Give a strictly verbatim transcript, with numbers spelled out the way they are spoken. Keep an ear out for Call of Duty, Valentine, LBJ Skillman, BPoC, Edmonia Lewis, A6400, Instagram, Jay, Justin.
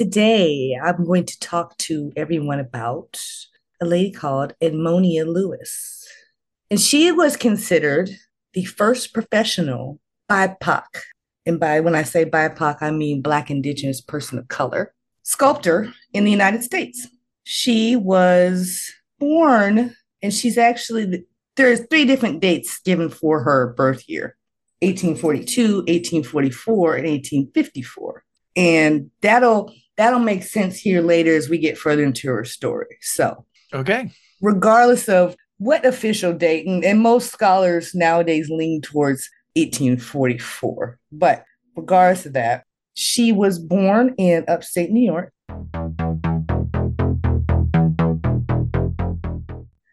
Today, I'm going to talk to everyone about a lady called Edmonia Lewis. And she was considered the first professional B I P O C. And by when I say B I P O C, I mean Black Indigenous person of color sculptor in the United States. She was born, and she's actually, there's three different dates given for her birth year, eighteen forty-two, eighteen forty-four, and eighteen fifty-four. And that'll that'll make sense here later as we get further into her story. So, okay. Regardless of what official date, and, and most scholars nowadays lean towards eighteen forty-four, but regardless of that, she was born in upstate New York